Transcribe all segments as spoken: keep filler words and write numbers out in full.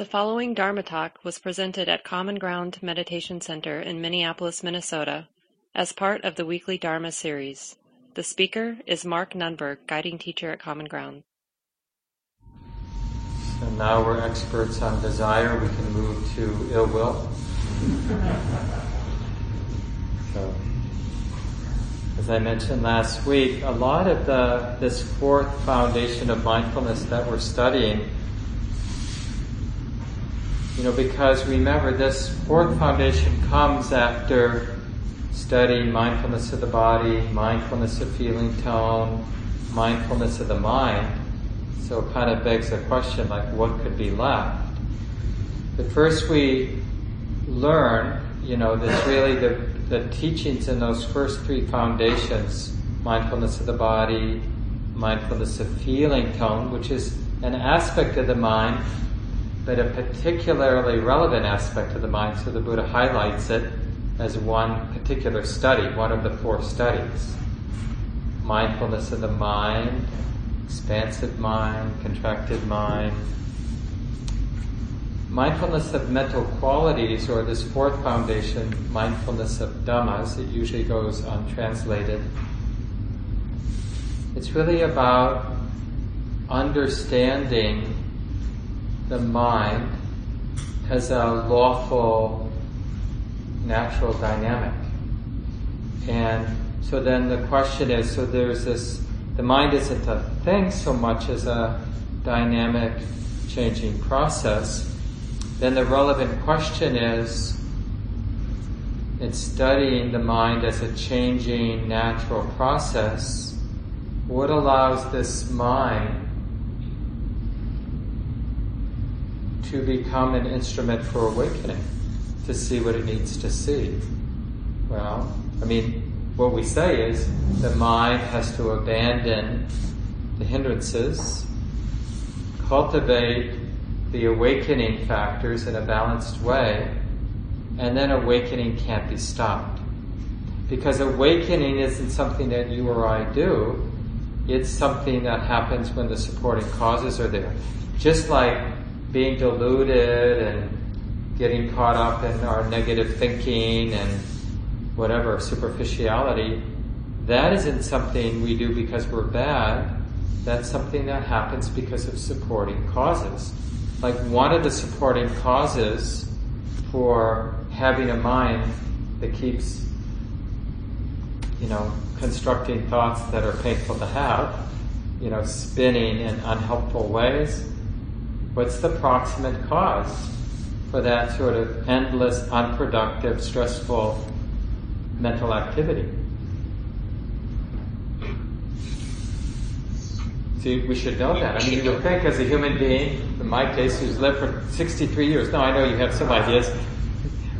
The following Dharma talk was presented at Common Ground Meditation Center in Minneapolis, Minnesota, as part of the weekly Dharma series. The speaker is Mark Nunberg, guiding teacher at Common Ground. So now we're experts on desire. We can move to ill will. So, as I mentioned last week, a lot of the this fourth foundation of mindfulness that we're studying, you know, because remember, this fourth foundation comes after studying mindfulness of the body, mindfulness of feeling tone, mindfulness of the mind. So it kind of begs the question, like, what could be left? But first we learn, you know, this really the, the teachings in those first three foundations, mindfulness of the body, mindfulness of feeling tone, which is an aspect of the mind, but a particularly relevant aspect of the mind. So the Buddha highlights it as one particular study, one of the four studies. Mindfulness of the mind, expansive mind, contracted mind. Mindfulness of mental qualities, or this fourth foundation, mindfulness of dhammas, it usually goes untranslated. It's really about understanding the mind as a lawful, natural dynamic. And so then the question is, so there's this, the mind isn't a thing so much as a dynamic, changing process. Then the relevant question is, in studying the mind as a changing, natural process, what allows this mind to become an instrument for awakening, to see what it needs to see? Well, I mean, what we say is the mind has to abandon the hindrances, cultivate the awakening factors in a balanced way, and then awakening can't be stopped. Because awakening isn't something that you or I do, it's something that happens when the supporting causes are there. Just like being deluded and getting caught up in our negative thinking and whatever, superficiality, that isn't something we do because we're bad. That's something that happens because of supporting causes. Like, one of the supporting causes for having a mind that keeps, you know, constructing thoughts that are painful to have, you know, spinning in unhelpful ways, what's the proximate cause for that sort of endless, unproductive, stressful mental activity? See, we should know that. I mean, you would think as a human being, in my case, who's lived for sixty-three years, now I know you have some ideas,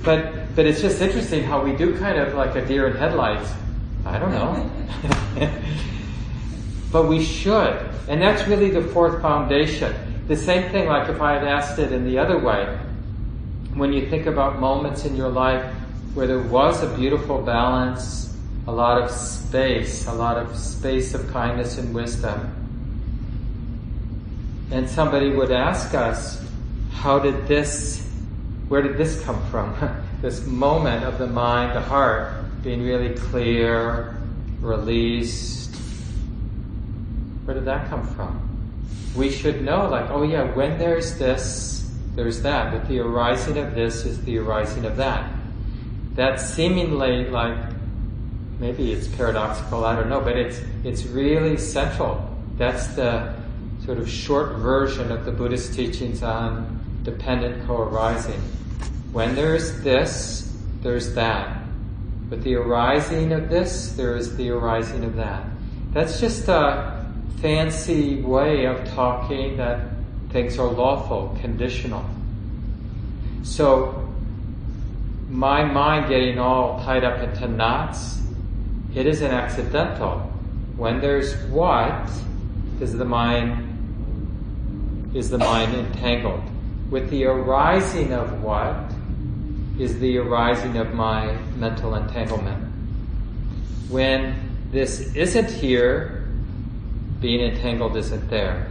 but but it's just interesting how we do kind of like a deer in headlights. I don't know. But we should. And that's really the fourth foundation. The same thing, like if I had asked it in the other way, when you think about moments in your life where there was a beautiful balance, a lot of space, a lot of space of kindness and wisdom, and somebody would ask us, how did this, where did this come from? This moment of the mind, the heart, being really clear, released, where did that come from? We should know, like, oh yeah, when there's this, there's that. With the arising of this is the arising of that. That's seemingly like, maybe it's paradoxical, I don't know, but it's it's really central. That's the sort of short version of the Buddhist teachings on dependent co-arising. When there's this, there's that. With the arising of this, there is the arising of that. That's just a fancy way of talking that things are lawful, conditional. So my mind getting all tied up into knots, it isn't accidental. When there's what, is the mind is the mind entangled. With the arising of what is the arising of my mental entanglement. When this isn't here, being entangled isn't there.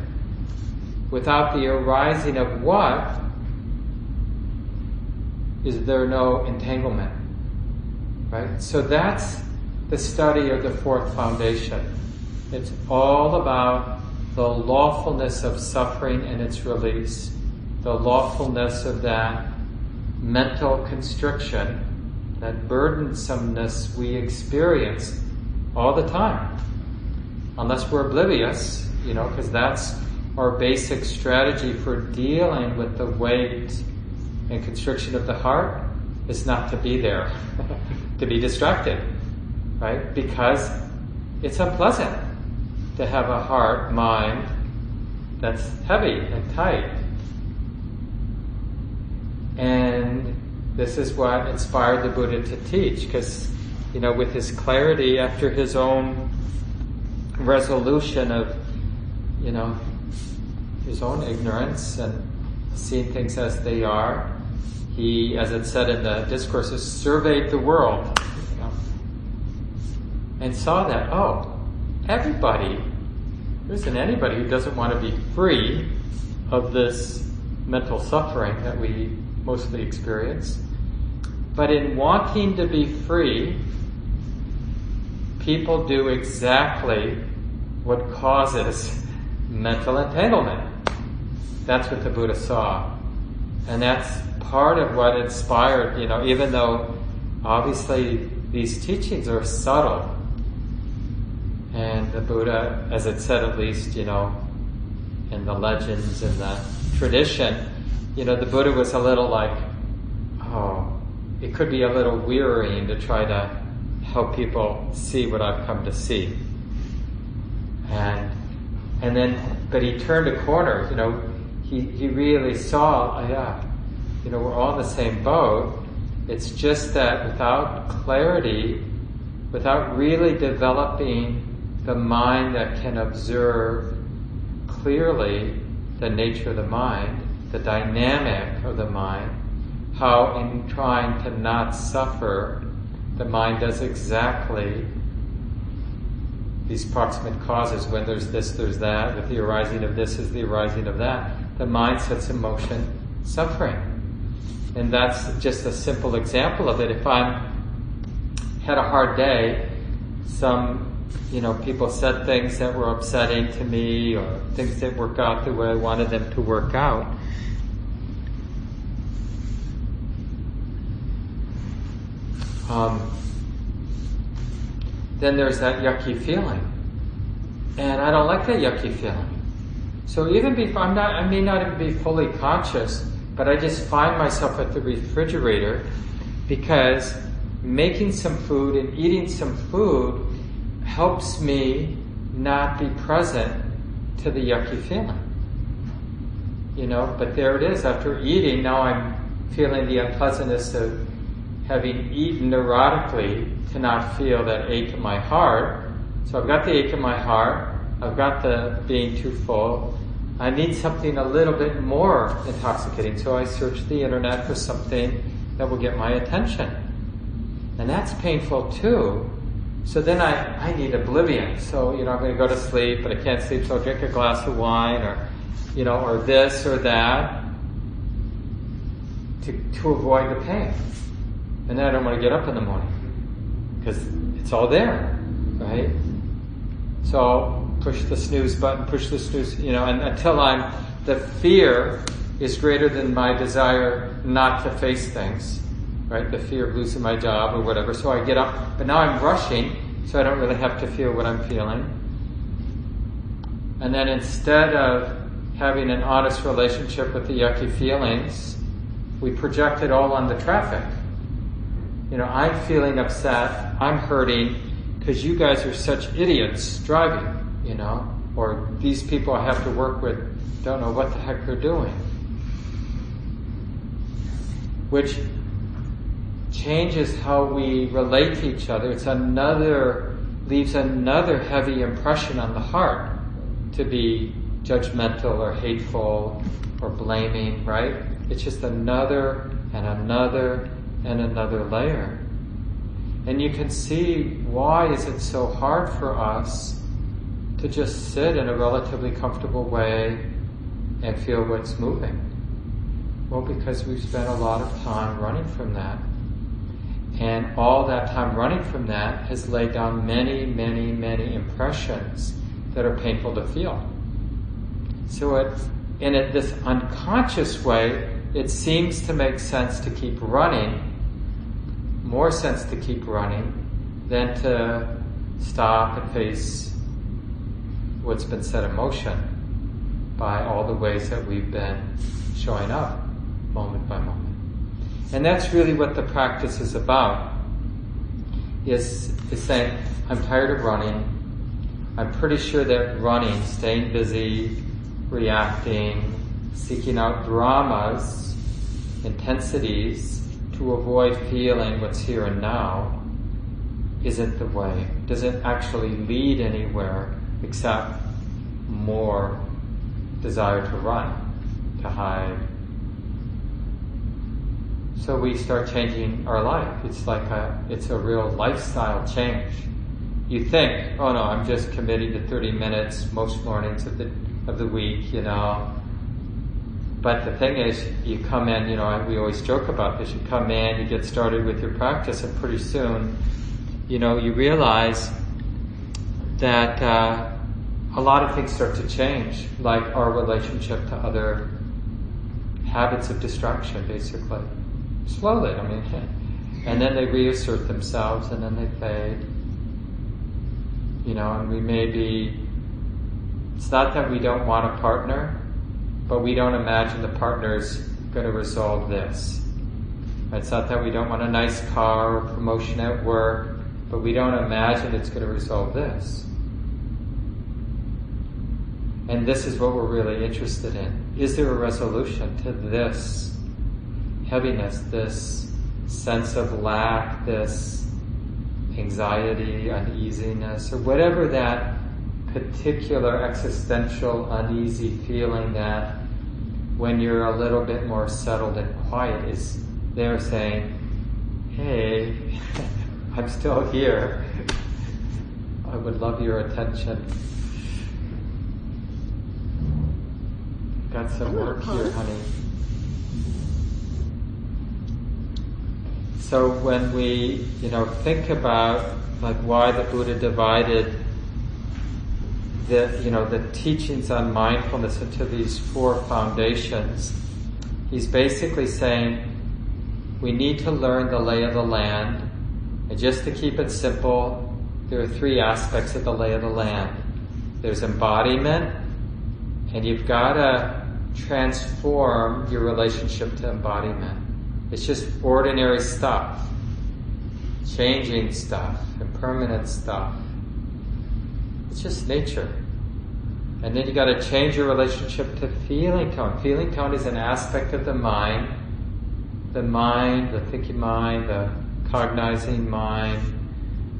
Without the arising of what, is there no entanglement, right? So that's the study of the fourth foundation. It's all about the lawfulness of suffering and its release, the lawfulness of that mental constriction, that burdensomeness we experience all the time, unless we're oblivious, you know, because that's our basic strategy for dealing with the weight and constriction of the heart is not to be there, to be distracted, right? Because it's unpleasant to have a heart, mind that's heavy and tight. And this is what inspired the Buddha to teach, because, you know, with his clarity after his own resolution of, you know, his own ignorance and seeing things as they are, he, as it said in the discourses, surveyed the world, you know, and saw that, oh, everybody, there isn't anybody who doesn't want to be free of this mental suffering that we mostly experience. But in wanting to be free, people do exactly what causes mental entanglement. That's what the Buddha saw. And that's part of what inspired, you know, even though obviously these teachings are subtle, and the Buddha, as it said at least, you know, in the legends and the tradition, you know, the Buddha was a little like, oh, it could be a little wearying to try to help people see what I've come to see. And and then, but he turned a corner, you know, he, he really saw, oh yeah, you know, we're all in the same boat. It's just that without clarity, without really developing the mind that can observe clearly the nature of the mind, the dynamic of the mind, how in trying to not suffer, the mind does exactly these proximate causes. When there's this, there's that. If the arising of this is the arising of that, the mind sets in motion suffering. And that's just a simple example of it. If I had a hard day, some, you know, people said things that were upsetting to me, or things didn't work out the way I wanted them to work out. Um, then there's that yucky feeling, and I don't like that yucky feeling. So even before I'm not, I may not even be fully conscious, but I just find myself at the refrigerator because making some food and eating some food helps me not be present to the yucky feeling. You know, but there it is. After eating, now I'm feeling the unpleasantness of having eaten neurotically to not feel that ache in my heart. So I've got the ache in my heart, I've got the being too full, I need something a little bit more intoxicating, so I search the internet for something that will get my attention. And that's painful too. So then I, I need oblivion. So, you know, I'm going to go to sleep, but I can't sleep, so I'll drink a glass of wine, or, you know, or this or that to, to avoid the pain. And then I don't want to get up in the morning because it's all there, right? So push the snooze button, push the snooze, you know, and until I'm, the fear is greater than my desire not to face things, right? The fear of losing my job or whatever. So I get up, but now I'm rushing, so I don't really have to feel what I'm feeling. And then instead of having an honest relationship with the yucky feelings, we project it all on the traffic. You know, I'm feeling upset, I'm hurting, because you guys are such idiots driving, you know, or these people I have to work with don't know what the heck they're doing. Which changes how we relate to each other. It's another, leaves another heavy impression on the heart to be judgmental or hateful or blaming, right? It's just another and another and another layer. And you can see why is it so hard for us to just sit in a relatively comfortable way and feel what's moving. Well, because we've spent a lot of time running from that. And all that time running from that has laid down many, many, many impressions that are painful to feel. So it, in it, this unconscious way, it seems to make sense to keep running, more sense to keep running than to stop and face what's been set in motion by all the ways that we've been showing up moment by moment. And that's really what the practice is about, is, is saying, I'm tired of running. I'm pretty sure that running, staying busy, reacting, seeking out dramas, intensities to avoid feeling what's here and now isn't the way, doesn't actually lead anywhere except more desire to run, to hide. So we start changing our life. It's like a, it's a real lifestyle change. You think, oh no, I'm just committing to thirty minutes most mornings of the of the week, you know. But the thing is, you come in, you know, we always joke about this, you come in, you get started with your practice, and pretty soon, you know, you realize that uh, a lot of things start to change, like our relationship to other habits of distraction, basically. Slowly, I mean, and then they reassert themselves, and then they fade. You know, and we may be, it's not that we don't want a partner, but we don't imagine the partner's going to resolve this. It's not that we don't want a nice car or promotion at work, but we don't imagine it's going to resolve this. And this is what we're really interested in. Is there a resolution to this heaviness, this sense of lack, this anxiety, uneasiness, or whatever that particular existential uneasy feeling that when you're a little bit more settled and quiet is there saying, hey, I'm still here. I would love your attention. Got some work here, honey. So when we, you know, think about like why the Buddha divided the, you know, the teachings on mindfulness into these four foundations, he's basically saying we need to learn the lay of the land. And just to keep it simple, there are three aspects of the lay of the land. There's embodiment, and you've got to transform your relationship to embodiment. It's just ordinary stuff, changing stuff, impermanent stuff. It's just nature. And then you got to change your relationship to feeling tone. Feeling tone is an aspect of the mind, the mind, the thinking mind, the cognizing mind,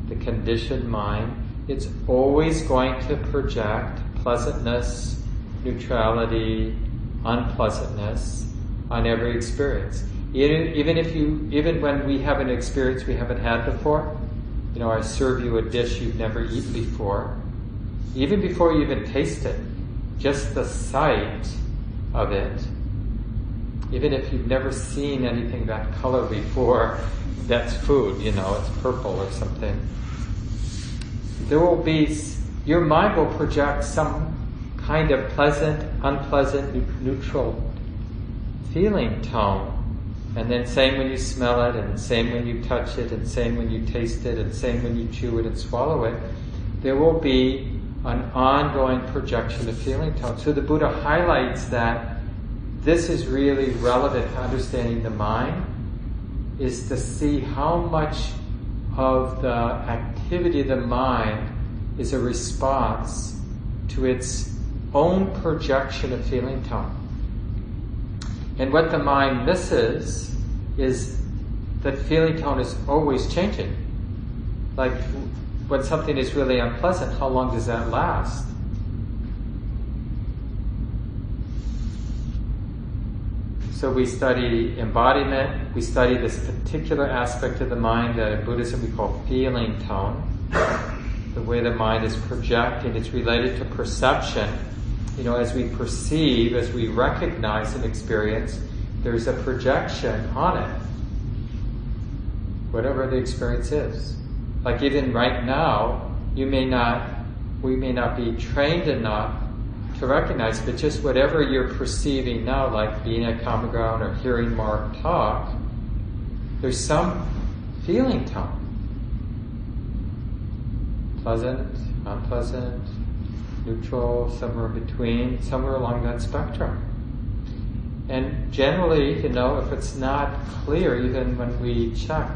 the conditioned mind. It's always going to project pleasantness, neutrality, unpleasantness on every experience. Even, even if you, even when we have an experience we haven't had before, you know, I serve you a dish you've never eaten before, even before you even taste it, just the sight of it, even if you've never seen anything that color before, that's food, you know, it's purple or something. There will be, your mind will project some kind of pleasant, unpleasant, neutral feeling tone. And then same when you smell it, and same when you touch it, and same when you taste it, and same when you chew it and swallow it, there will be an ongoing projection of feeling tone. So the Buddha highlights that this is really relevant to understanding the mind, is to see how much of the activity of the mind is a response to its own projection of feeling tone. And what the mind misses is that feeling tone is always changing. Like when something is really unpleasant, how long does that last? So we study embodiment, we study this particular aspect of the mind that in Buddhism we call feeling tone, the way the mind is projecting. It's related to perception. You know, as we perceive, as we recognize an experience, there's a projection on it, whatever the experience is. Like even right now, you may not, we may not be trained enough to recognize, but just whatever you're perceiving now, like being at Common Ground or hearing Mark talk, there's some feeling to it. Pleasant, unpleasant, neutral, somewhere in between, somewhere along that spectrum. And generally, you know, if it's not clear, even when we check,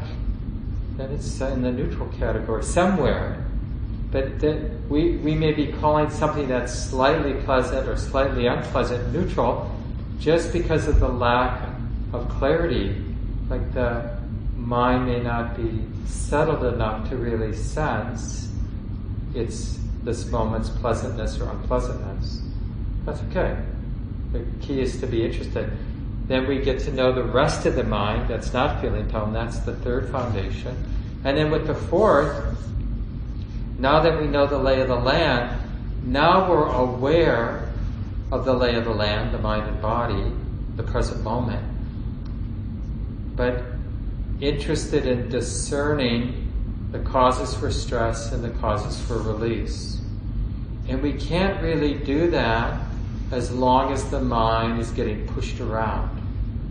then it's in the neutral category somewhere. But that we, we may be calling something that's slightly pleasant or slightly unpleasant neutral just because of the lack of clarity. Like the mind may not be settled enough to really sense it's this moment's pleasantness or unpleasantness. That's okay. The key is to be interested. Then we get to know the rest of the mind that's not feeling tone. That's the third foundation. And then with the fourth, now that we know the lay of the land, now we're aware of the lay of the land, the mind and body, the present moment, but interested in discerning the causes for stress and the causes for release. And we can't really do that as long as the mind is getting pushed around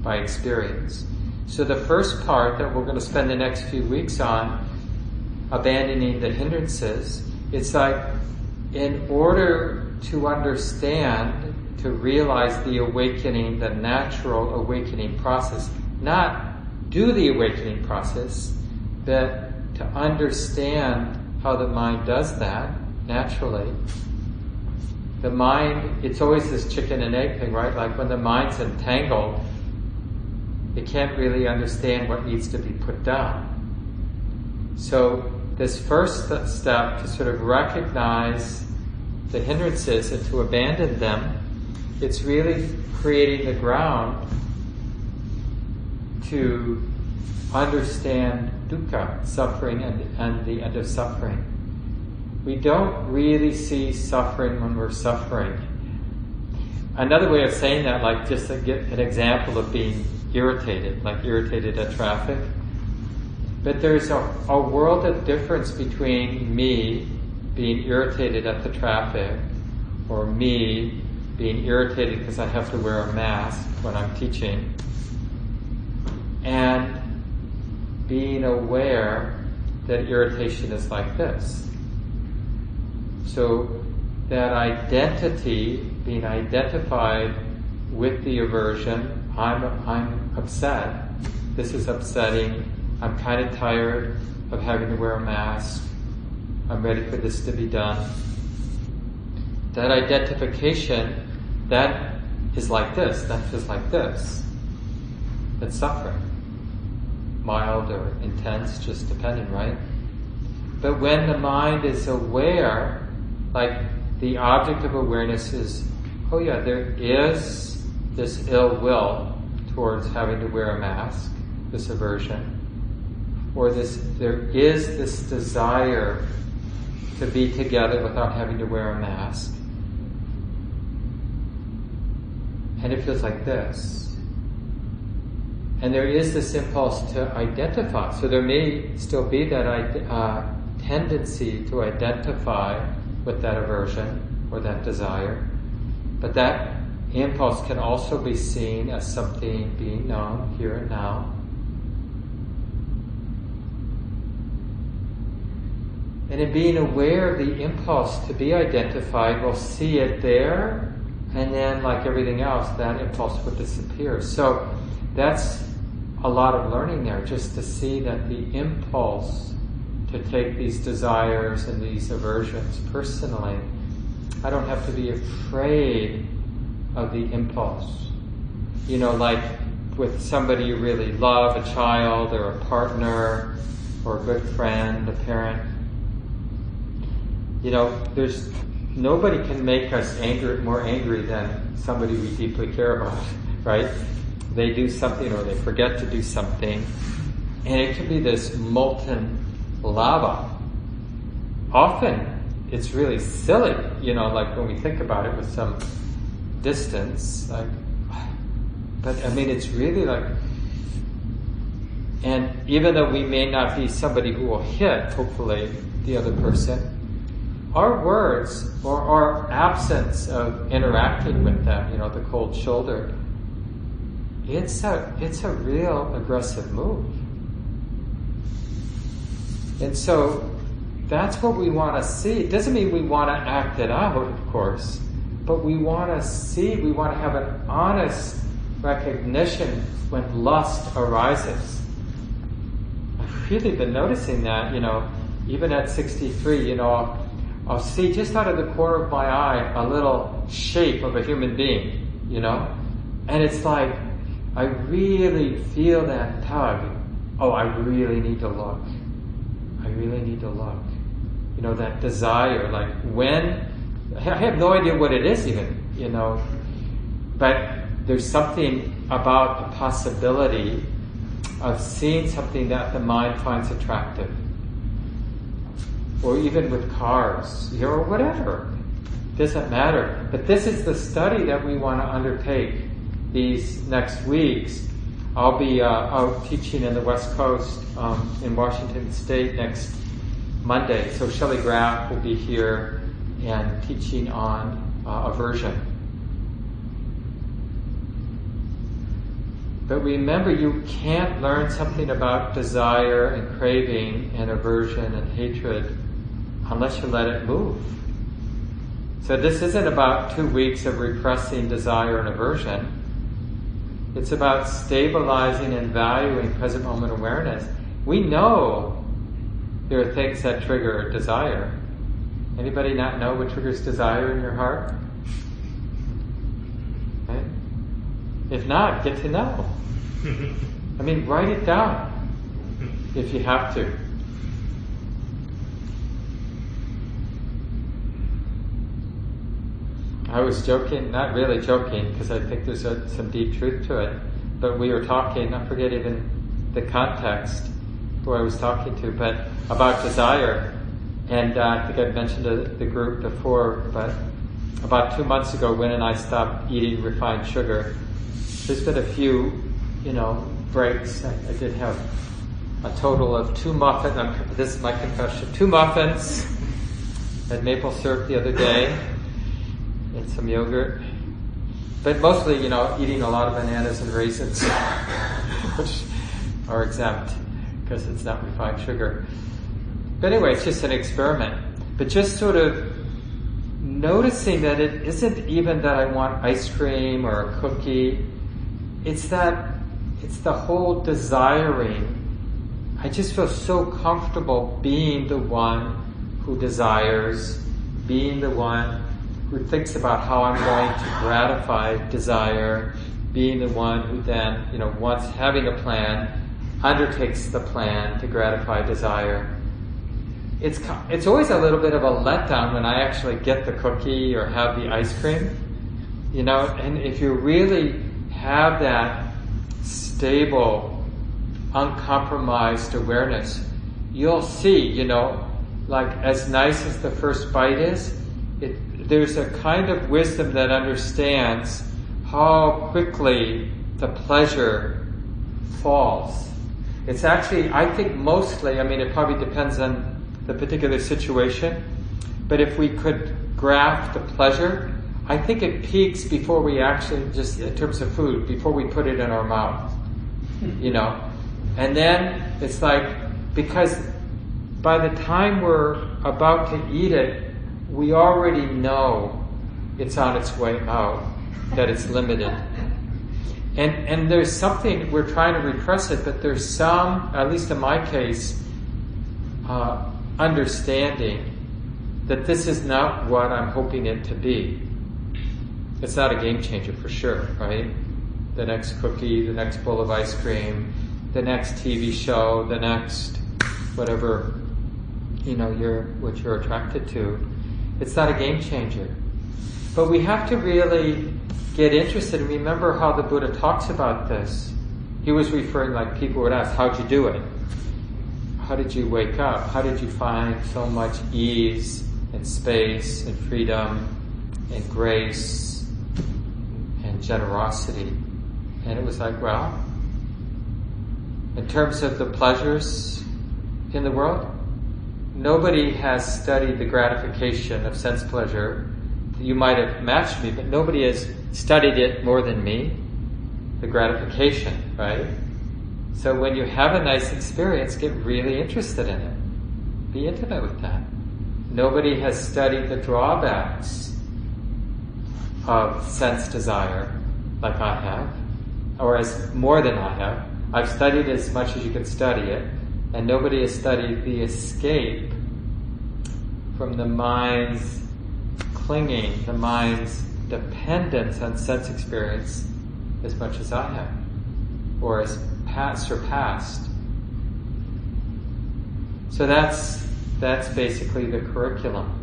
by experience. So the first part that we're going to spend the next few weeks on, abandoning the hindrances, it's like in order to understand, to realize the awakening, the natural awakening process, not do the awakening process, but to understand how the mind does that naturally. The mind, it's always this chicken and egg thing, right? Like when the mind's entangled, it can't really understand what needs to be put down. So this first step to sort of recognize the hindrances and to abandon them, it's really creating the ground to understand dukkha, suffering, and, and the end of suffering. We don't really see suffering when we're suffering. Another way of saying that, like just to get an example of being irritated, like irritated at traffic. But there's a, a world of difference between me being irritated at the traffic or me being irritated because I have to wear a mask when I'm teaching, and being aware that irritation is like this. So that identity, being identified with the aversion, I'm, I'm upset, this is upsetting, I'm kind of tired of having to wear a mask, I'm ready for this to be done. That identification, that is like this, that feels like this. That's suffering. Mild or intense, just depending, right? But when the mind is aware, like the object of awareness is, oh yeah, there is this ill will towards having to wear a mask, this aversion, or this, there is this desire to be together without having to wear a mask. And it feels like this. And there is this impulse to identify. So there may still be that uh, tendency to identify with that aversion or that desire, but that impulse can also be seen as something being known here and now. And in being aware of the impulse to be identified, we'll see it there, and then like everything else, that impulse will disappear. So that's a lot of learning there, just to see that the impulse to take these desires and these aversions personally, I don't have to be afraid of the impulse. You know, like with somebody you really love, a child or a partner or a good friend, a parent, you know, there's nobody can make us angry, more angry than somebody we deeply care about, right? They do something or they forget to do something, and it could be this molten lava. Often it's really silly, you know, like when we think about it with some distance, like But I mean, it's really like, and even though we may not be somebody who will hit, hopefully, the other person, our words or our absence of interacting with them, you know, the cold shoulder, it's a, it's a real aggressive move. And so that's what we want to see. It doesn't mean we want to act it out, of course, but we want to see, we want to have an honest recognition when lust arises. I've really been noticing that, you know, even at sixty-three, you know, I'll, I'll see just out of the corner of my eye a little shape of a human being, you know? And it's like, I really feel that tug. Oh, I really need to look. I really need to look. You know, that desire, like when, I have no idea what it is even, you know, but there's something about the possibility of seeing something that the mind finds attractive. Or even with cars, you know, or whatever. It doesn't matter. But this is the study that we want to undertake these next weeks. I'll be uh, out teaching in the West Coast um, in Washington State next Monday. So Shelley Graff will be here and teaching on uh, aversion. But remember, you can't learn something about desire and craving and aversion and hatred unless you let it move. So this isn't about two weeks of repressing desire and aversion. It's about stabilizing and valuing present moment awareness. We know there are things that trigger desire. Anybody not know what triggers desire in your heart? If not, get to know. I mean, write it down if you have to. I was joking, not really joking, because I think there's a, some deep truth to it. But we were talking, I forget even the context who I was talking to, but about desire. And uh, I think I've mentioned to the group before, but about two months ago, Wynn and I stopped eating refined sugar. There's been a few, you know, breaks. I, I did have a total of two muffins. I'm, this is my confession. Two muffins. I had maple syrup the other day and some yogurt. But mostly, you know, eating a lot of bananas and raisins, which are exempt because it's not refined sugar. But anyway, it's just an experiment. But just sort of noticing that it isn't even that I want ice cream or a cookie. It's that, it's the whole desiring. I just feel so comfortable being the one who desires, being the one who thinks about how I'm going to gratify desire, being the one who then, you know, once having a plan, undertakes the plan to gratify desire. It's it's always a little bit of a letdown when I actually get the cookie or have the ice cream, you know, and if you really have that stable, uncompromised awareness, you'll see, you know, like as nice as the first bite is, it, there's a kind of wisdom that understands how quickly the pleasure falls. It's actually, I think mostly, I mean, it probably depends on the particular situation, but if we could graph the pleasure, I think it peaks before we actually, just in terms of food, before we put it in our mouth, you know. And then it's like, because by the time we're about to eat it, we already know it's on its way out, that it's limited. And, and there's something, we're trying to repress it, but there's some, at least in my case, uh, understanding that this is not what I'm hoping it to be. It's not a game changer for sure, right? The next cookie, the next bowl of ice cream, the next T V show, the next whatever, you know, you're, what you're attracted to. It's not a game changer. But we have to really get interested and remember how the Buddha talks about this. He was referring, like people would ask, how'd you do it? How did you wake up? How did you find so much ease and space and freedom and grace and generosity? And it was like, well, in terms of the pleasures in the world, nobody has studied the gratification of sense pleasure. You might have matched me, but nobody has studied it more than me, the gratification, right? So when you have a nice experience, get really interested in it. Be intimate with that. Nobody has studied the drawbacks of sense desire like I have, or as more than I have. I've studied as much as you can study it, and nobody has studied the escape from the mind's clinging, the mind's dependence on sense experience as much as I have, or as past, surpassed. So that's that's basically the curriculum.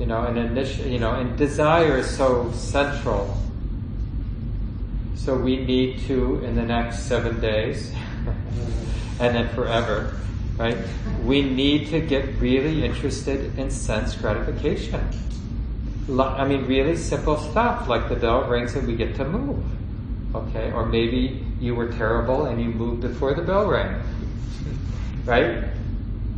You know, and initial, you know, and desire is so central. So we need to, in the next seven days, and then forever, right? We need to get really interested in sense gratification. I mean, really simple stuff, like the bell rings and we get to move, okay? Or maybe you were terrible and you moved before the bell rang, right?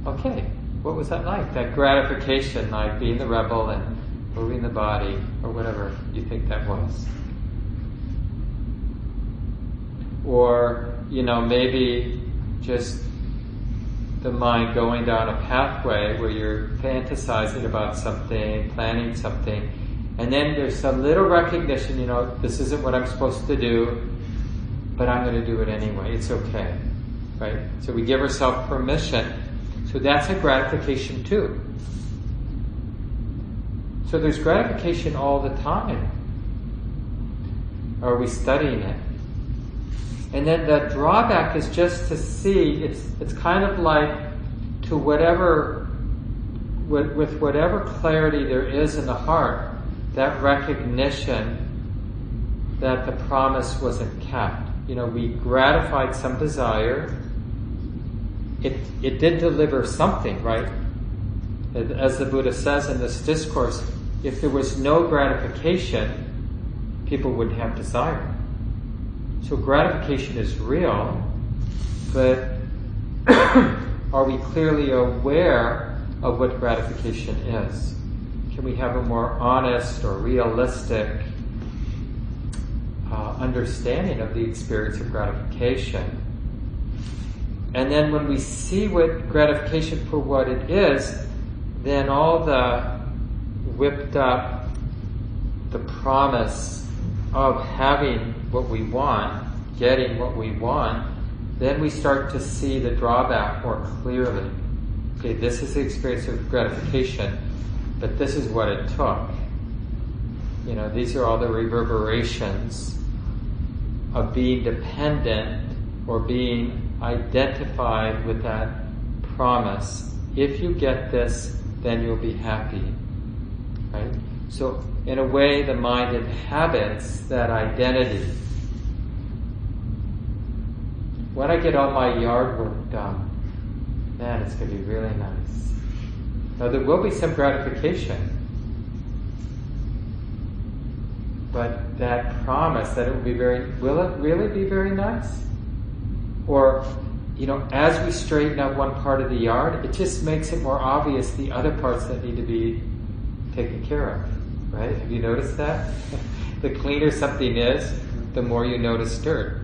Okay, what was that like? That gratification, like being the rebel and moving the body, or whatever you think that was. Or, you know, maybe just the mind going down a pathway where you're fantasizing about something, planning something, and then there's some little recognition, you know, this isn't what I'm supposed to do, but I'm going to do it anyway. It's okay, right? So we give ourselves permission. So that's a gratification too. So there's gratification all the time. Are we studying it? And then the drawback is just to see, it's it's kind of like to whatever, with, with whatever clarity there is in the heart, that recognition that the promise wasn't kept. You know, we gratified some desire, it it did deliver something, right? As the Buddha says in this discourse, if there was no gratification, people wouldn't have desire. So gratification is real, but are we clearly aware of what gratification is? Can we have a more honest or realistic uh, understanding of the experience of gratification? And then when we see what gratification for what it is, then all the whipped up, the promise of having what we want, getting what we want, then we start to see the drawback more clearly. Okay, this is the experience of gratification, but this is what it took. You know, these are all the reverberations of being dependent or being identified with that promise. If you get this, then you'll be happy, right? So in a way, the mind inhabits that identity. When I get all my yard work done, man, it's going to be really nice. Now, there will be some gratification, but that promise that it will be very, will it really be very nice? Or, you know, as we straighten out one part of the yard, it just makes it more obvious the other parts that need to be taken care of, right? Have you noticed that? The cleaner something is, the more you notice dirt.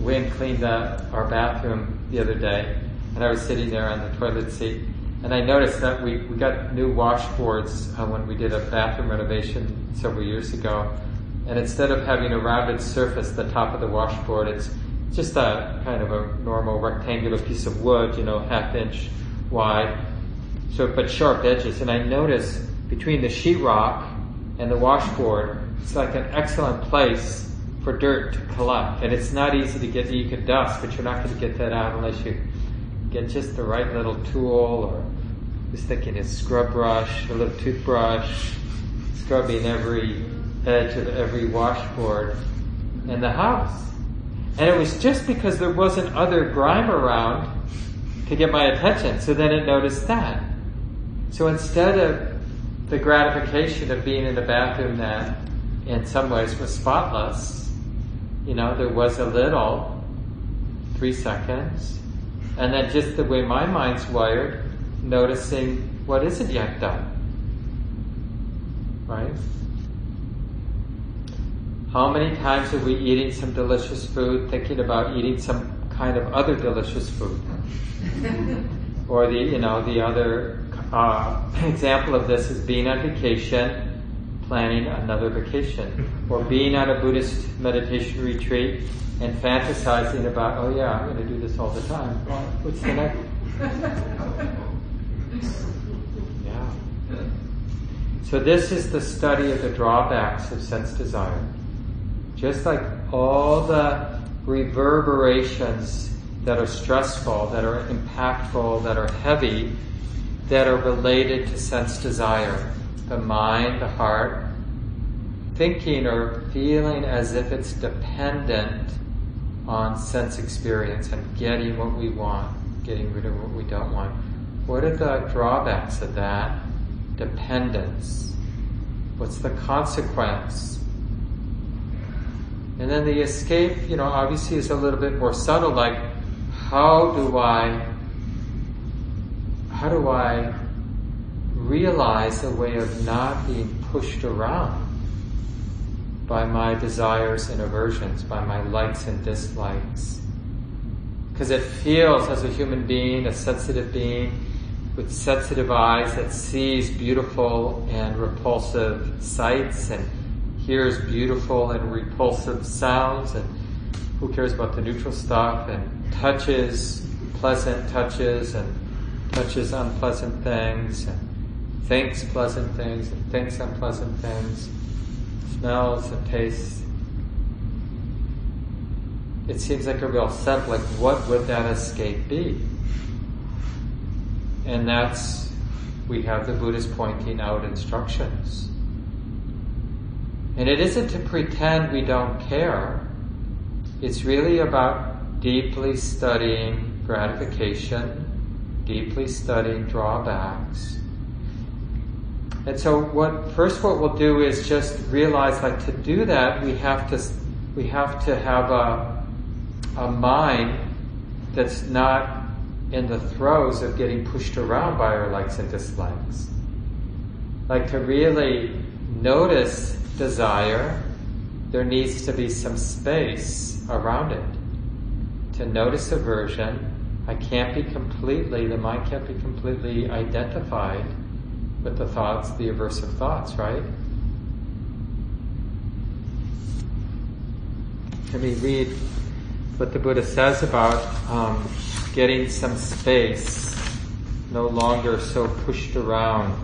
Wynn cleaned up our bathroom the other day, and I was sitting there on the toilet seat, and I noticed that we, we got new washboards uh, when we did a bathroom renovation several years ago, and instead of having a rounded surface, the top of the washboard, it's just a kind of a normal rectangular piece of wood, you know, half inch wide, so but sharp edges. And I noticed between the sheetrock and the washboard, it's like an excellent place for dirt to collect, and it's not easy to get. You can dust, but you're not going to get that out unless you get just the right little tool, or just thinking it's scrub brush, a little toothbrush, scrubbing every edge of every washboard in the house. And it was just because there wasn't other grime around to get my attention, so then it noticed that. So instead of the gratification of being in a bathroom that in some ways was spotless. You know, there was a little, three seconds, and then just the way my mind's wired, noticing what isn't yet done. Right? How many times are we eating some delicious food, thinking about eating some kind of other delicious food? Or the, you know, the other uh, example of this is being on vacation, planning another vacation, or being on a Buddhist meditation retreat and fantasizing about, oh yeah, I'm going to do this all the time. Well, what's the next? Yeah. So this is the study of the drawbacks of sense desire. Just like all the reverberations that are stressful, that are impactful, that are heavy, that are related to sense desire. The mind, the heart, thinking or feeling as if it's dependent on sense experience and getting what we want, getting rid of what we don't want. What are the drawbacks of that dependence? What's the consequence? And then the escape, you know, obviously is a little bit more subtle, like how do I, how do I realize a way of not being pushed around by my desires and aversions, by my likes and dislikes? Because it feels, as a human being, a sensitive being with sensitive eyes that sees beautiful and repulsive sights and hears beautiful and repulsive sounds, and who cares about the neutral stuff, and touches pleasant touches and touches unpleasant things and thinks pleasant things and thinks unpleasant things, smells and tastes. It seems like a real set, like what would that escape be? And that's, we have the Buddhist pointing out instructions. And it isn't to pretend we don't care. It's really about deeply studying gratification, deeply studying drawbacks. And so what, first what we'll do is just realize, like, to do that, we have to, we have to have a, a mind that's not in the throes of getting pushed around by our likes and dislikes. Like, to really notice desire, there needs to be some space around it. To notice aversion, I can't be completely, the mind can't be completely identified with the thoughts, the aversive thoughts, right? Let me read what the Buddha says about um, getting some space, no longer so pushed around.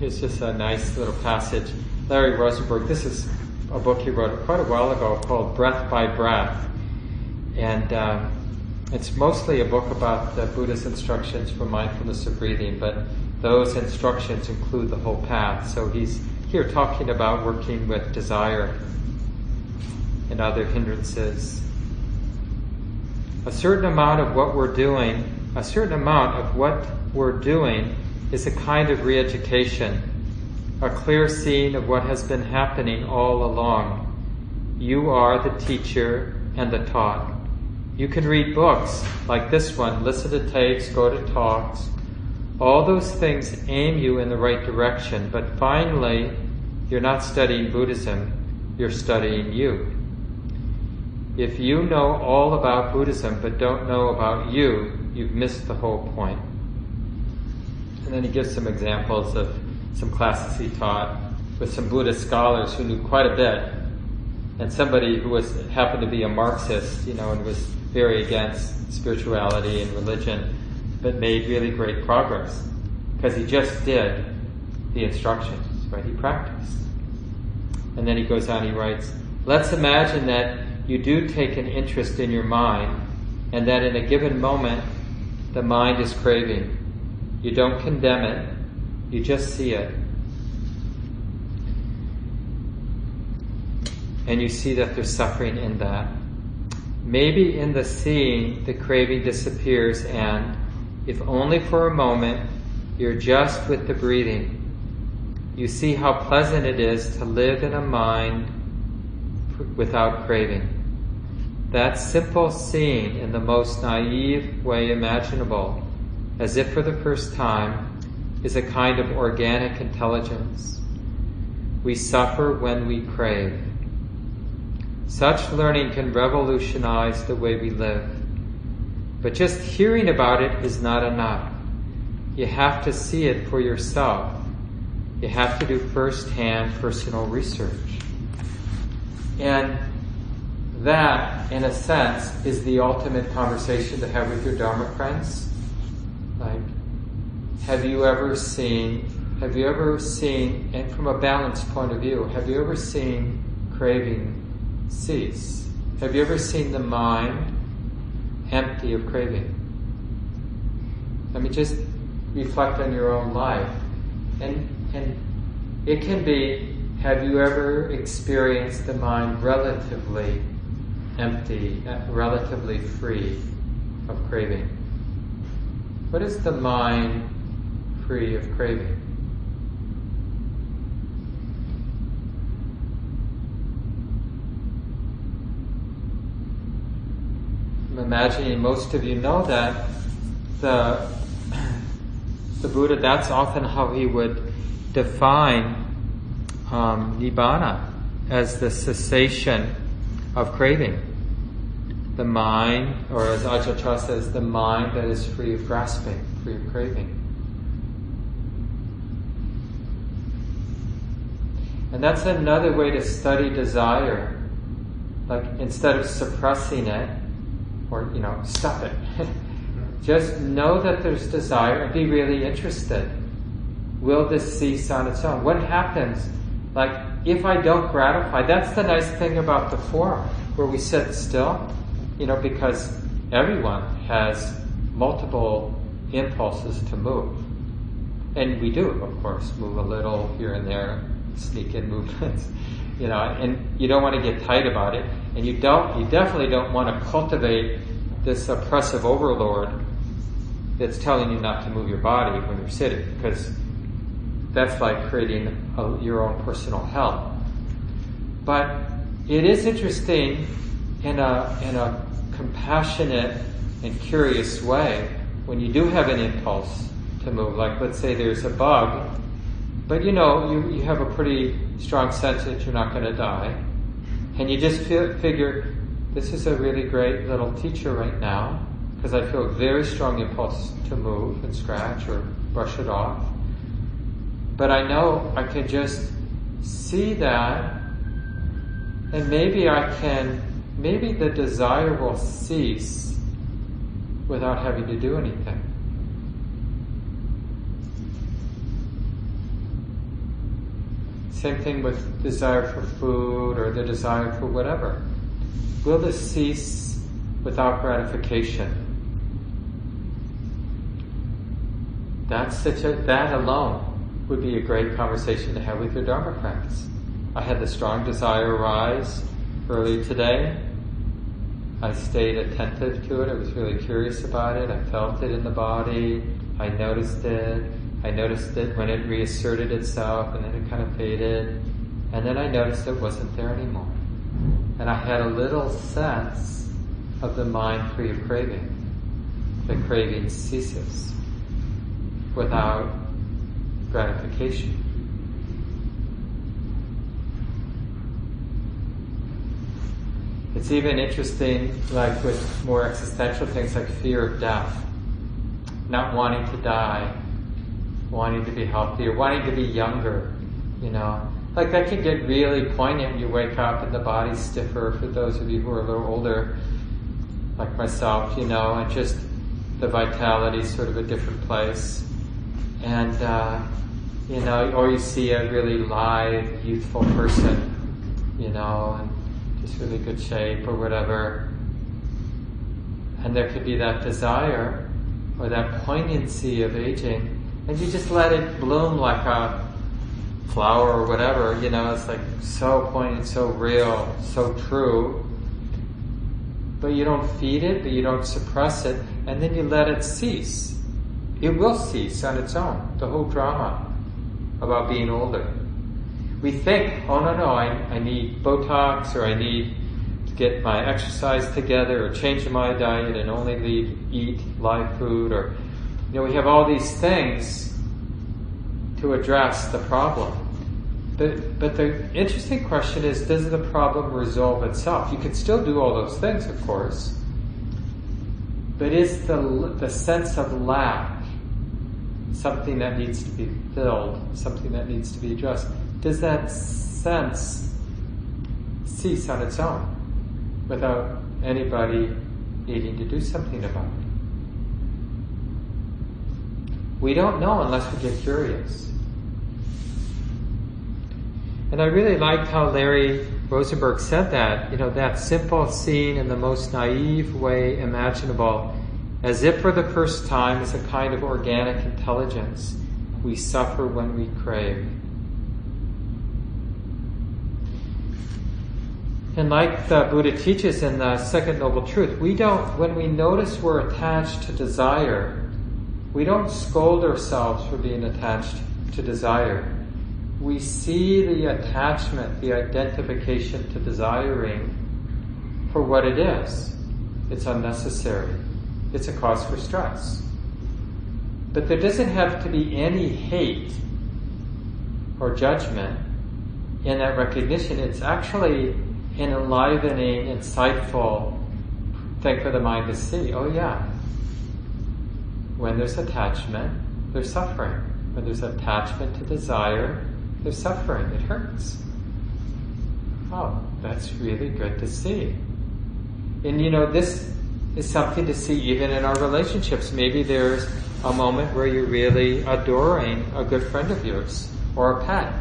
Here's just a nice little passage. Larry Rosenberg, this is a book he wrote quite a while ago called Breath by Breath. And uh, it's mostly a book about the Buddha's instructions for mindfulness of breathing, but those instructions include the whole path. So he's here talking about working with desire and other hindrances. A certain amount of what we're doing, a certain amount of what we're doing is a kind of re-education, a clear seeing of what has been happening all along. You are the teacher and the taught. You can read books like this one, listen to tapes, go to talks. All those things aim you in the right direction, but finally, you're not studying Buddhism, you're studying you. If you know all about Buddhism but don't know about you, you've missed the whole point. And then he gives some examples of some classes he taught with some Buddhist scholars who knew quite a bit, and somebody who was happened to be a Marxist, you know, and was very against spirituality and religion, but made really great progress because he just did the instructions, right? He practiced. And then he goes on, he writes, let's imagine that you do take an interest in your mind and that in a given moment the mind is craving. You don't condemn it, you just see it. And you see that there's suffering in that. Maybe in the seeing, the craving disappears and, if only for a moment, you're just with the breathing. You see how pleasant it is to live in a mind without craving. That simple seeing in the most naive way imaginable, as if for the first time, is a kind of organic intelligence. We suffer when we crave. Such learning can revolutionize the way we live. But just hearing about it is not enough. You have to see it for yourself. You have to do first-hand personal research. And that, in a sense, is the ultimate conversation to have with your Dharma friends. Like, have you ever seen, have you ever seen, and from a balanced point of view, have you ever seen craving cease? Have you ever seen the mind empty of craving? I mean, just reflect on your own life. And, and it can be, have you ever experienced the mind relatively empty, relatively free of craving? What is the mind free of craving? I'm imagining most of you know that the the Buddha, that's often how he would define um, nibbana, as the cessation of craving. The mind, or as Ajahn Chah says, the mind that is free of grasping, free of craving. And that's another way to study desire. Like, instead of suppressing it, or, you know, stuff it, just know that there's desire and be really interested. Will this cease on its own? What happens? Like, if I don't gratify, that's the nice thing about the forum, where we sit still, you know, because everyone has multiple impulses to move. And we do, of course, move a little here and there, sneak in movements, you know, and you don't want to get tight about it. And you don't, you definitely don't want to cultivate this oppressive overlord that's telling you not to move your body when you're sitting, because that's like creating a, your own personal hell. But it is interesting in a in a compassionate and curious way when you do have an impulse to move. Like, let's say there's a bug, but you know you, you have a pretty strong sense that you're not going to die, and you just feel, figure this is a really great little teacher right now, because I feel a very strong impulse to move and scratch or brush it off. But I know I can just see that, and maybe I can, maybe the desire will cease without having to do anything. Same thing with desire for food or the desire for whatever. Will this cease without gratification? That's such a, that alone would be a great conversation to have with your Dharma friends. I had the strong desire arise early today. I stayed attentive to it. I was really curious about it. I felt it in the body. I noticed it. I noticed it when it reasserted itself, and then it kind of faded. And then I noticed it wasn't there anymore. And I had a little sense of the mind free of craving. The craving ceases without gratification. It's even interesting, like with more existential things like fear of death, not wanting to die, wanting to be healthier, wanting to be younger, you know. Like, that can get really poignant when you wake up and the body's stiffer, for those of you who are a little older, like myself, you know, and just the vitality's sort of a different place. And, uh, you know, or you see a really live, youthful person, you know, and just really good shape or whatever. And there could be that desire or that poignancy of aging, and you just let it bloom like a flower or whatever, you know, it's like so poignant, so real, so true. but you don't feed it, but you don't suppress it, and then you let it cease. It will cease on its own, the whole drama about being older. We think, oh no, no, I, I need Botox, or I need to get my exercise together, or change my diet and only leave, eat live food, or, you know, we have all these things to address the problem. But, but the interesting question is, does the problem resolve itself? You can still do all those things, of course, but is the, the sense of lack something that needs to be filled, something that needs to be addressed? Does that sense cease on its own without anybody needing to do something about it? We don't know unless we get curious. And I really liked how Larry Rosenberg said that, you know, that simple scene in the most naive way imaginable, as if for the first time, is a kind of organic intelligence. We suffer when we crave. And like the Buddha teaches in the Second Noble Truth, we don't, when we notice we're attached to desire, we don't scold ourselves for being attached to desire. We see the attachment, the identification to desiring for what it is. It's unnecessary. It's a cause for stress. But there doesn't have to be any hate or judgment in that recognition. It's actually an enlivening, insightful thing for the mind to see. Oh yeah, when there's attachment, there's suffering. When there's attachment to desire, they're suffering, it hurts. Oh, that's really good to see. And you know, this is something to see even in our relationships. Maybe there's a moment where you're really adoring a good friend of yours or a pet.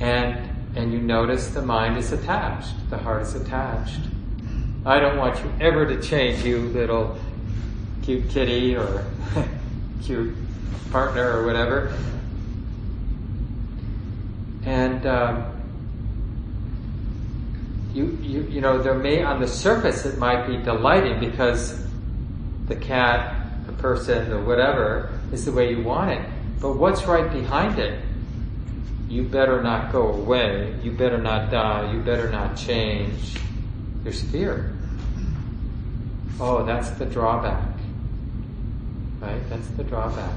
And and you notice the mind is attached, the heart is attached. I don't want you ever to change, you little cute kitty or cute partner or whatever. And um, you, you you know, there may, on the surface, it might be delighting because the cat, the person, the whatever is the way you want it. But what's right behind it? You better not go away. You better not die. You better not change. There's fear. Oh, that's the drawback. Right? That's the drawback.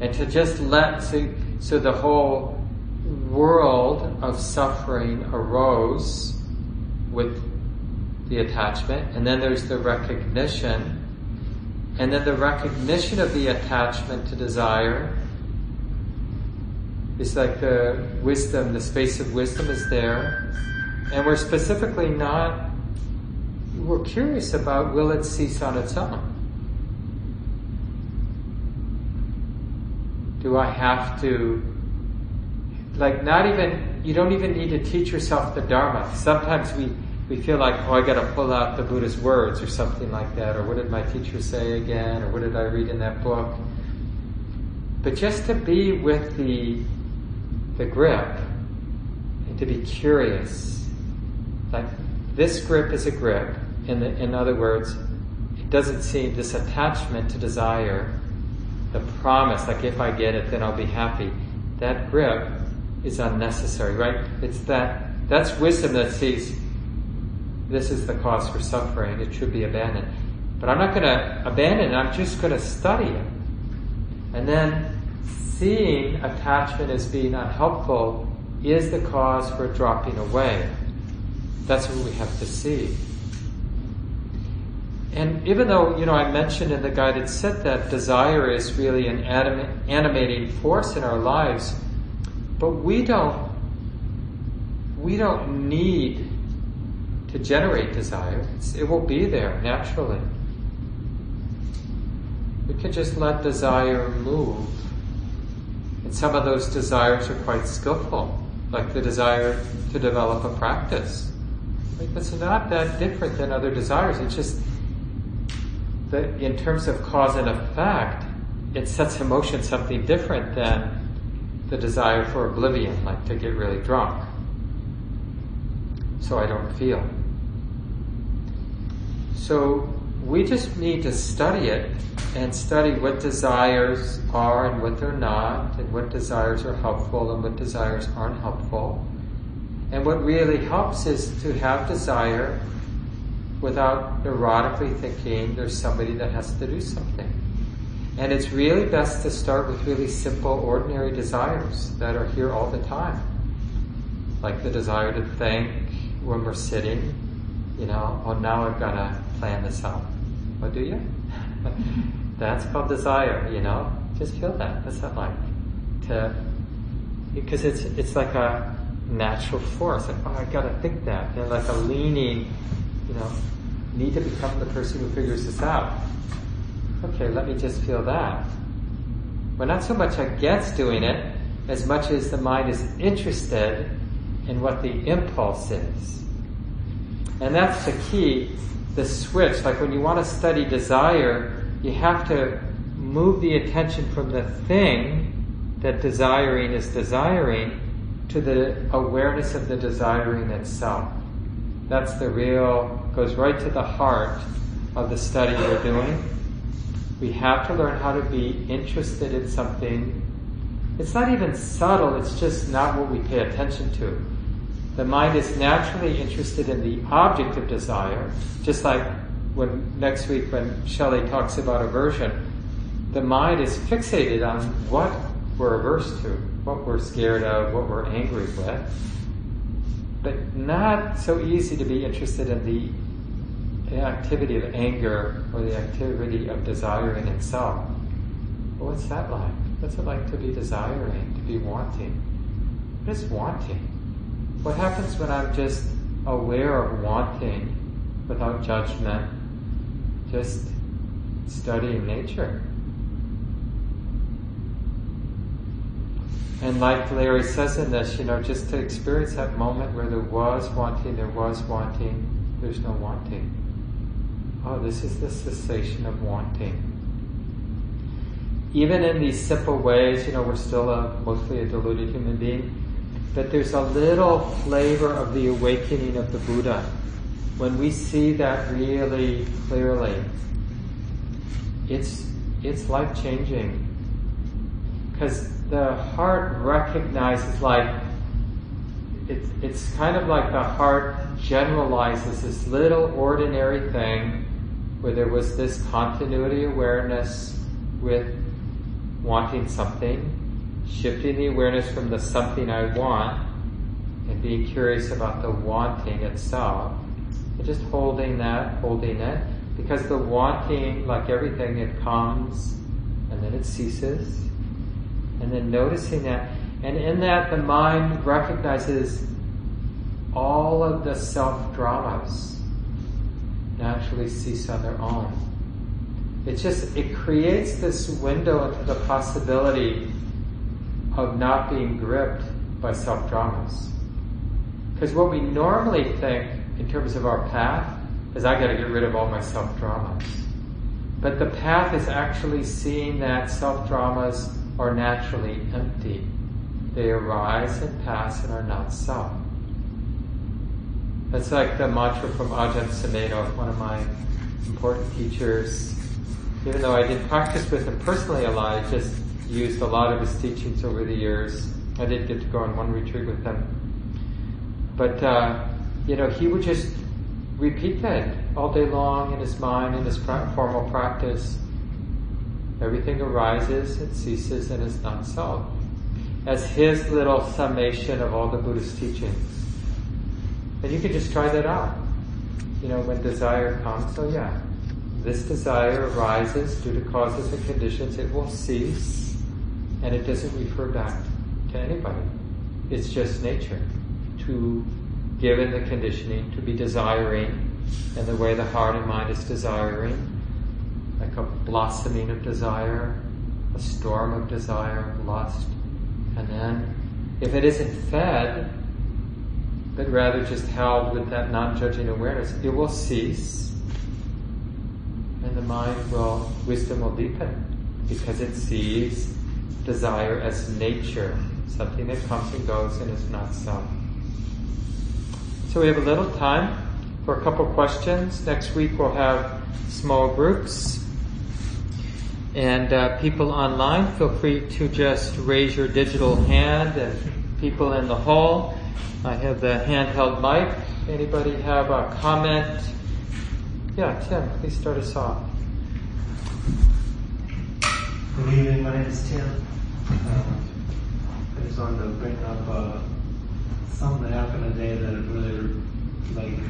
And to just let, so, so the whole world of suffering arose with the attachment, and then there's the recognition, and then the recognition of the attachment to desire is like the wisdom, the space of wisdom is there, and we're specifically not, we're curious about, will it cease on its own? Do I have to, like, not even, you don't even need to teach yourself the Dharma. Sometimes we, we feel like, oh, I gotta pull out the Buddha's words or something like that, or what did my teacher say again, or what did I read in that book? But just to be with the, the grip, and to be curious. Like, this grip is a grip. In, the, in other words, it doesn't seem, this attachment to desire, the promise, like if I get it, then I'll be happy. That grip is unnecessary, right? It's that, that's wisdom that sees this is the cause for suffering, it should be abandoned. But I'm not going to abandon it, I'm just going to study it. And then seeing attachment as being unhelpful is the cause for dropping away. That's what we have to see. And even though, you know, I mentioned in the guided sit that desire is really an anim- animating force in our lives, but we don't, we don't need to generate desire. It's, it will be there naturally. We can just let desire move. And some of those desires are quite skillful, like the desire to develop a practice. Like, that's not that different than other desires. It's just that in terms of cause and effect, it sets in motion something different than the desire for oblivion, like to get really drunk so I don't feel. So we just need to study it and study what desires are and what they're not, and what desires are helpful and what desires aren't helpful. And what really helps is to have desire without neurotically thinking there's somebody that has to do something. And it's really best to start with really simple, ordinary desires that are here all the time. Like the desire to think when we're sitting, you know, oh, now I've got to plan this out. What do you? That's called desire, you know. Just feel that. What's that like? To, because it's it's like a natural force. Like, oh, I've got to think that. They're like a leaning, you know, need to become the person who figures this out. Okay, let me just feel that. We're not so much against doing it as much as the mind is interested in what the impulse is. And that's the key, the switch. Like when you want to study desire, you have to move the attention from the thing that desiring is desiring to the awareness of the desiring itself. That's the real, goes right to the heart of the study we're doing. We have to learn how to be interested in something. It's not even subtle, it's just not what we pay attention to. The mind is naturally interested in the object of desire, just like when next week when Shelley talks about aversion, the mind is fixated on what we're averse to, what we're scared of, what we're angry with, but not so easy to be interested in the the activity of anger or the activity of desiring itself. Well, what's that like? What's it like to be desiring, to be wanting? What is wanting? What happens when I'm just aware of wanting without judgment, just studying nature? And like Larry says in this, you know, just to experience that moment where there was wanting, there was wanting, there's no wanting. Oh, this is the cessation of wanting. Even in these simple ways, you know, we're still a, mostly a deluded human being, but there's a little flavor of the awakening of the Buddha when we see that really clearly. It's it's life changing because the heart recognizes, like it, it's kind of like the heart generalizes this little ordinary thing where there was this continuity awareness with wanting something, shifting the awareness from the something I want and being curious about the wanting itself, and just holding that, holding it, because the wanting, like everything, it comes and then it ceases, and then noticing that, and in that the mind recognizes all of the self-dramas naturally cease on their own. It just, it creates this window into the possibility of not being gripped by self-dramas. Because what we normally think in terms of our path is, I gotta get rid of all my self-dramas. But the path is actually seeing that self-dramas are naturally empty. They arise and pass and are not self. That's like the mantra from Ajahn Sumedho, one of my important teachers. Even though I didn't practice with him personally a lot, I just used a lot of his teachings over the years. I did get to go on one retreat with him. But, uh, you know, he would just repeat that all day long in his mind, in his pra- formal practice. Everything arises and ceases and is not self. As his little summation of all the Buddhist teachings. And you can just try that out. You know, when desire comes, oh yeah, this desire arises due to causes and conditions, it will cease, and it doesn't refer back to anybody. It's just nature, to given the conditioning, to be desiring, and the way the heart and mind is desiring, like a blossoming of desire, a storm of desire, of lust, and then if it isn't fed, but rather just held with that non-judging awareness, it will cease, and the mind will, wisdom will deepen, because it sees desire as nature, something that comes and goes and is not self. So we have a little time. for a couple questions. Next week we'll have small groups. And uh, people online, feel free to just raise your digital hand. And people in the hall, I have the handheld mic. Anybody have a comment? Yeah, Tim, please start us off. Good evening, my name is Tim. Uh, I just wanted to bring up uh, something that happened today that really, like,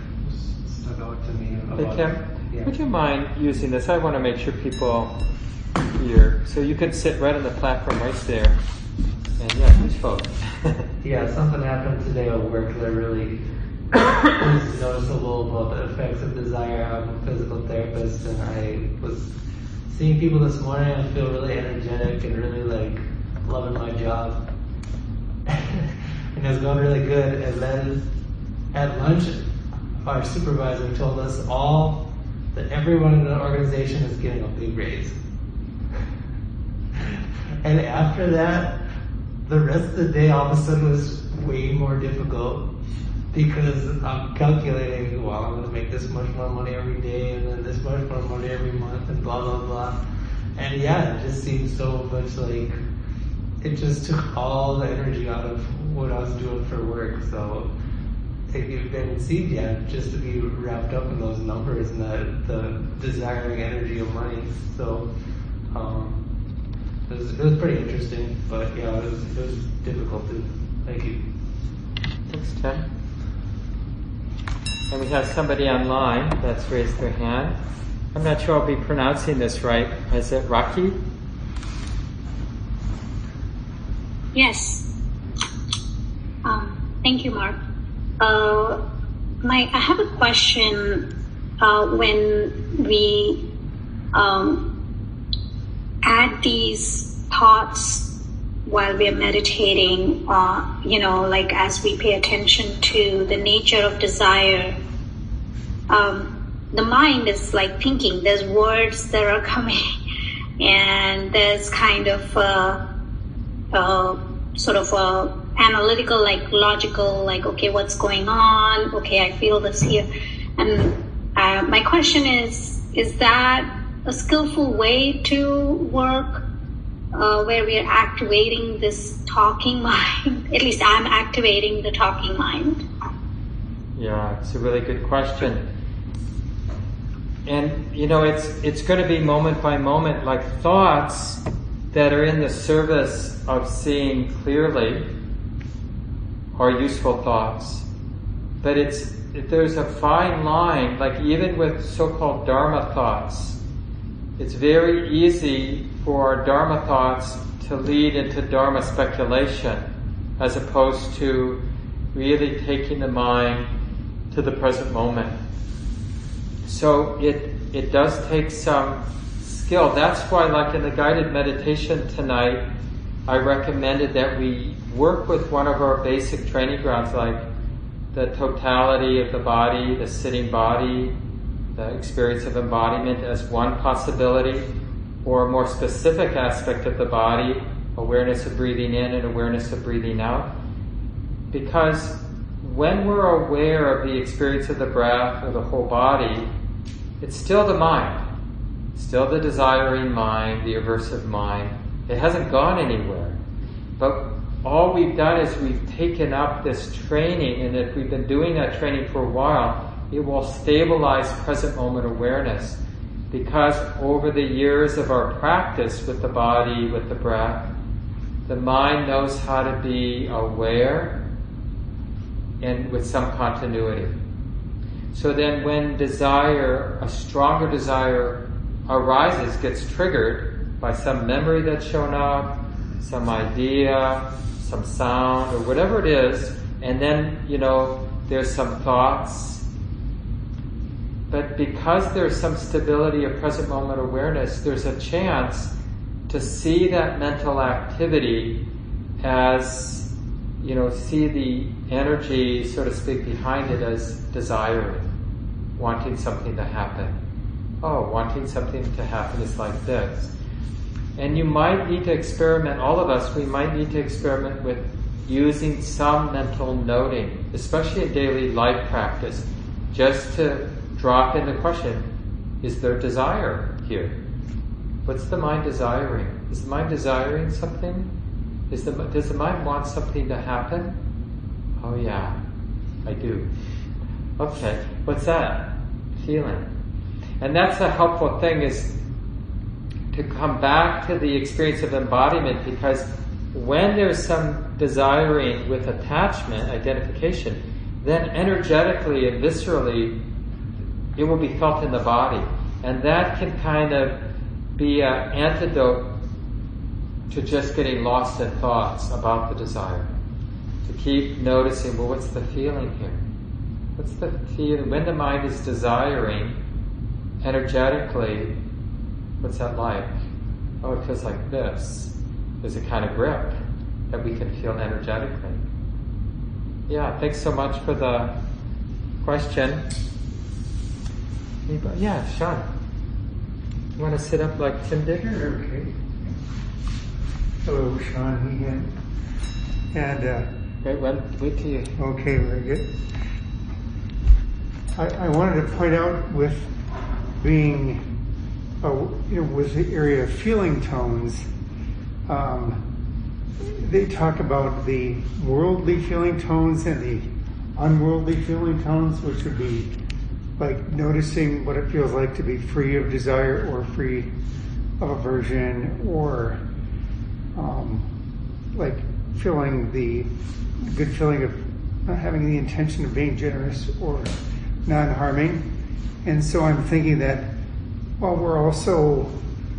stuck out to me. About, hey, Tim, yeah. Would you mind using this? I want to make sure people hear. So you can sit right on the platform right there. And yeah, please folks. Yeah, something happened today at work that really was noticeable about the effects of desire. I'm a physical therapist, and I was seeing people this morning and feel really energetic and really like loving my job. And it was going really good. And then at lunch, our supervisor told us all that everyone in the organization is getting a big raise. And after that, the rest of the day all of a sudden was way more difficult, because I'm calculating, well, I'm going to make this much more money every day, and then this much more money every month, and blah, blah, blah. And yeah, it just seemed so much like, it just took all the energy out of what I was doing for work. So it, it seemed, yeah, just to be wrapped up in those numbers and the, the desiring energy of money. So um, it, was, it was pretty interesting, but yeah, it was, it was difficult too. Thank you. Thanks, Chad. And we have somebody online that's raised their hand. I'm not sure I'll be pronouncing this right. Is it Rocky? Yes. Um, thank you, Mark. Uh, my, I have a question. Uh, when we um, add these thoughts while we are meditating, uh, you know, like as we pay attention to the nature of desire, um, the mind is like thinking. There's words that are coming, and there's kind of a, a sort of a analytical, like logical, like okay, what's going on? Okay, I feel this here. And uh, my question is: is that a skillful way to work? Uh, where we are activating this talking mind. At least I'm activating the talking mind. Yeah, it's a really good question. And, you know, it's it's going to be moment by moment, like thoughts that are in the service of seeing clearly are useful thoughts. But it's there's a fine line, like even with so-called Dharma thoughts, it's very easy for our Dharma thoughts to lead into Dharma speculation, as opposed to really taking the mind to the present moment. So it it does take some skill. That's why, like in the guided meditation tonight, I recommended that we work with one of our basic training grounds, like the totality of the body, the sitting body, the experience of embodiment as one possibility, or a more specific aspect of the body, awareness of breathing in and awareness of breathing out. Because when we're aware of the experience of the breath or the whole body, it's still the mind, still the desiring mind, the aversive mind. It hasn't gone anywhere. But all we've done is we've taken up this training, and if we've been doing that training for a while, it will stabilize present moment awareness. Because over the years of our practice with the body, with the breath, the mind knows how to be aware and with some continuity. So then when desire, a stronger desire arises, gets triggered by some memory that's shown up, some idea, some sound, or whatever it is, and then, you know, there's some thoughts. But because there's some stability of present moment awareness, there's a chance to see that mental activity as, you know, see the energy, so to speak, behind it as desiring, wanting something to happen. Oh, wanting something to happen is like this. And you might need to experiment, all of us, we might need to experiment with using some mental noting, especially in daily life practice. just to drop in the question, is there desire here? What's the mind desiring? Is the mind desiring something? Is the, does the mind want something to happen? Oh yeah, I do. Okay, what's that feeling? And that's a helpful thing, is to come back to the experience of embodiment, because when there's some desiring with attachment, identification, then energetically and viscerally it will be felt in the body. And that can kind of be an antidote to just getting lost in thoughts about the desire. To keep noticing, well, what's the feeling here? What's the feeling? When the mind is desiring energetically, what's that like? Oh, it feels like this. There's a kind of grip that we can feel energetically. Yeah, thanks so much for the question. Anybody? Yeah, Sean. You want to sit up like Tim did? Sure, okay. Hello, Sean Meehan. And, uh... Great, well, wait till you... Okay, very good. I, I wanted to point out with being... Uh, with the area of feeling tones, um, they talk about the worldly feeling tones and the unworldly feeling tones, which would be like noticing what it feels like to be free of desire or free of aversion, or um, like feeling the good feeling of not having the intention of being generous or non-harming. And so I'm thinking that well, we're also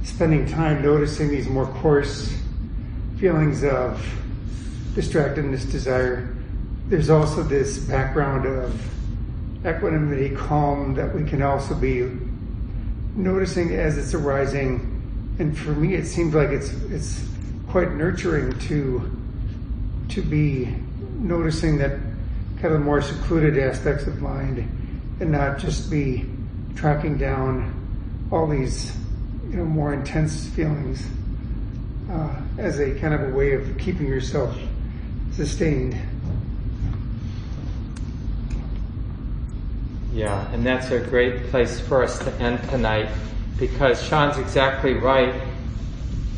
spending time noticing these more coarse feelings of distractedness, desire. There's also this background of equanimity, calm, that we can also be noticing as it's arising. And for me, it seems like it's it's quite nurturing to to be noticing that kind of more secluded aspects of mind, and not just be tracking down all these, you know, more intense feelings uh, as a kind of a way of keeping yourself sustained. Yeah, and that's a great place for us to end tonight, because Sean's exactly right.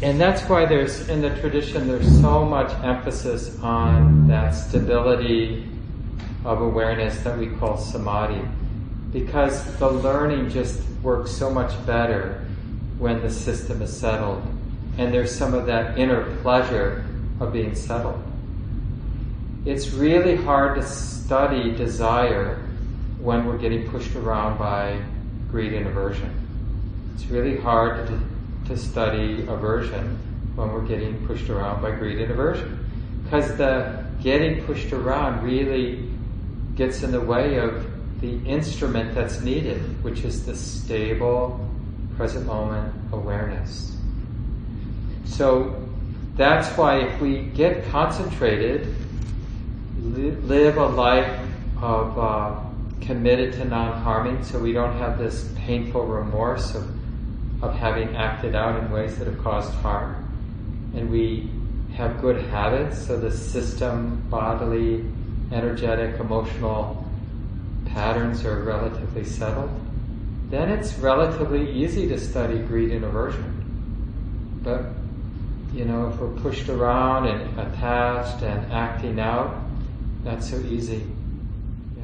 And that's why there's, in the tradition, there's so much emphasis on that stability of awareness that we call samadhi, because the learning just works so much better when the system is settled, and there's some of that inner pleasure of being settled. It's really hard to study desire when we're getting pushed around by greed and aversion. It's really hard to, to study aversion when we're getting pushed around by greed and aversion, because the getting pushed around really gets in the way of the instrument that's needed, which is the stable, present moment awareness. So that's why if we get concentrated, li- live a life of uh, committed to non-harming, so we don't have this painful remorse of, of having acted out in ways that have caused harm, and we have good habits, so the system, bodily, energetic, emotional patterns are relatively settled, then it's relatively easy to study greed and aversion. But, you know, if we're pushed around and attached and acting out, not so easy. Yeah.